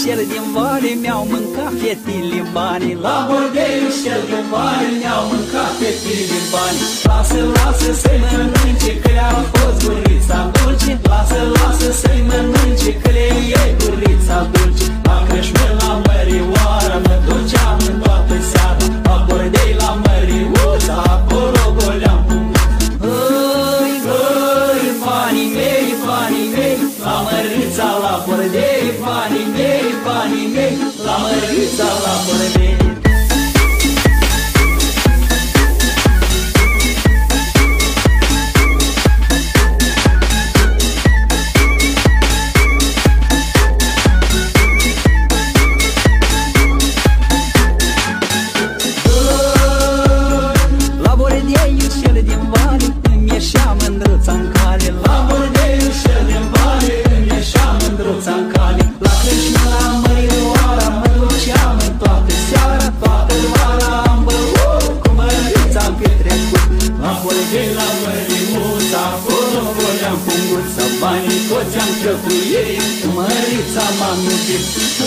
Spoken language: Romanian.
șel din vale mi-au mâncat fetile bani. La bordeiul șel din vale mi-au mâncat fetile bani. Lasă, lasă să-i mănânce că le-au fost gurița dulce. Lasă, lasă să-i mănânce că le iei gurița dulce. La Crășmân, la Mărioară mă duceam în toată seara. La Bordei, la Măriuța, acolo goleam pungat. Îi, îi, banii mei, banii mei. La Măriuța, la Bordei, banii mei, banii mei. La Măriuța, la Bordei. Banii toți am căpuit, Mărița m-am iubit.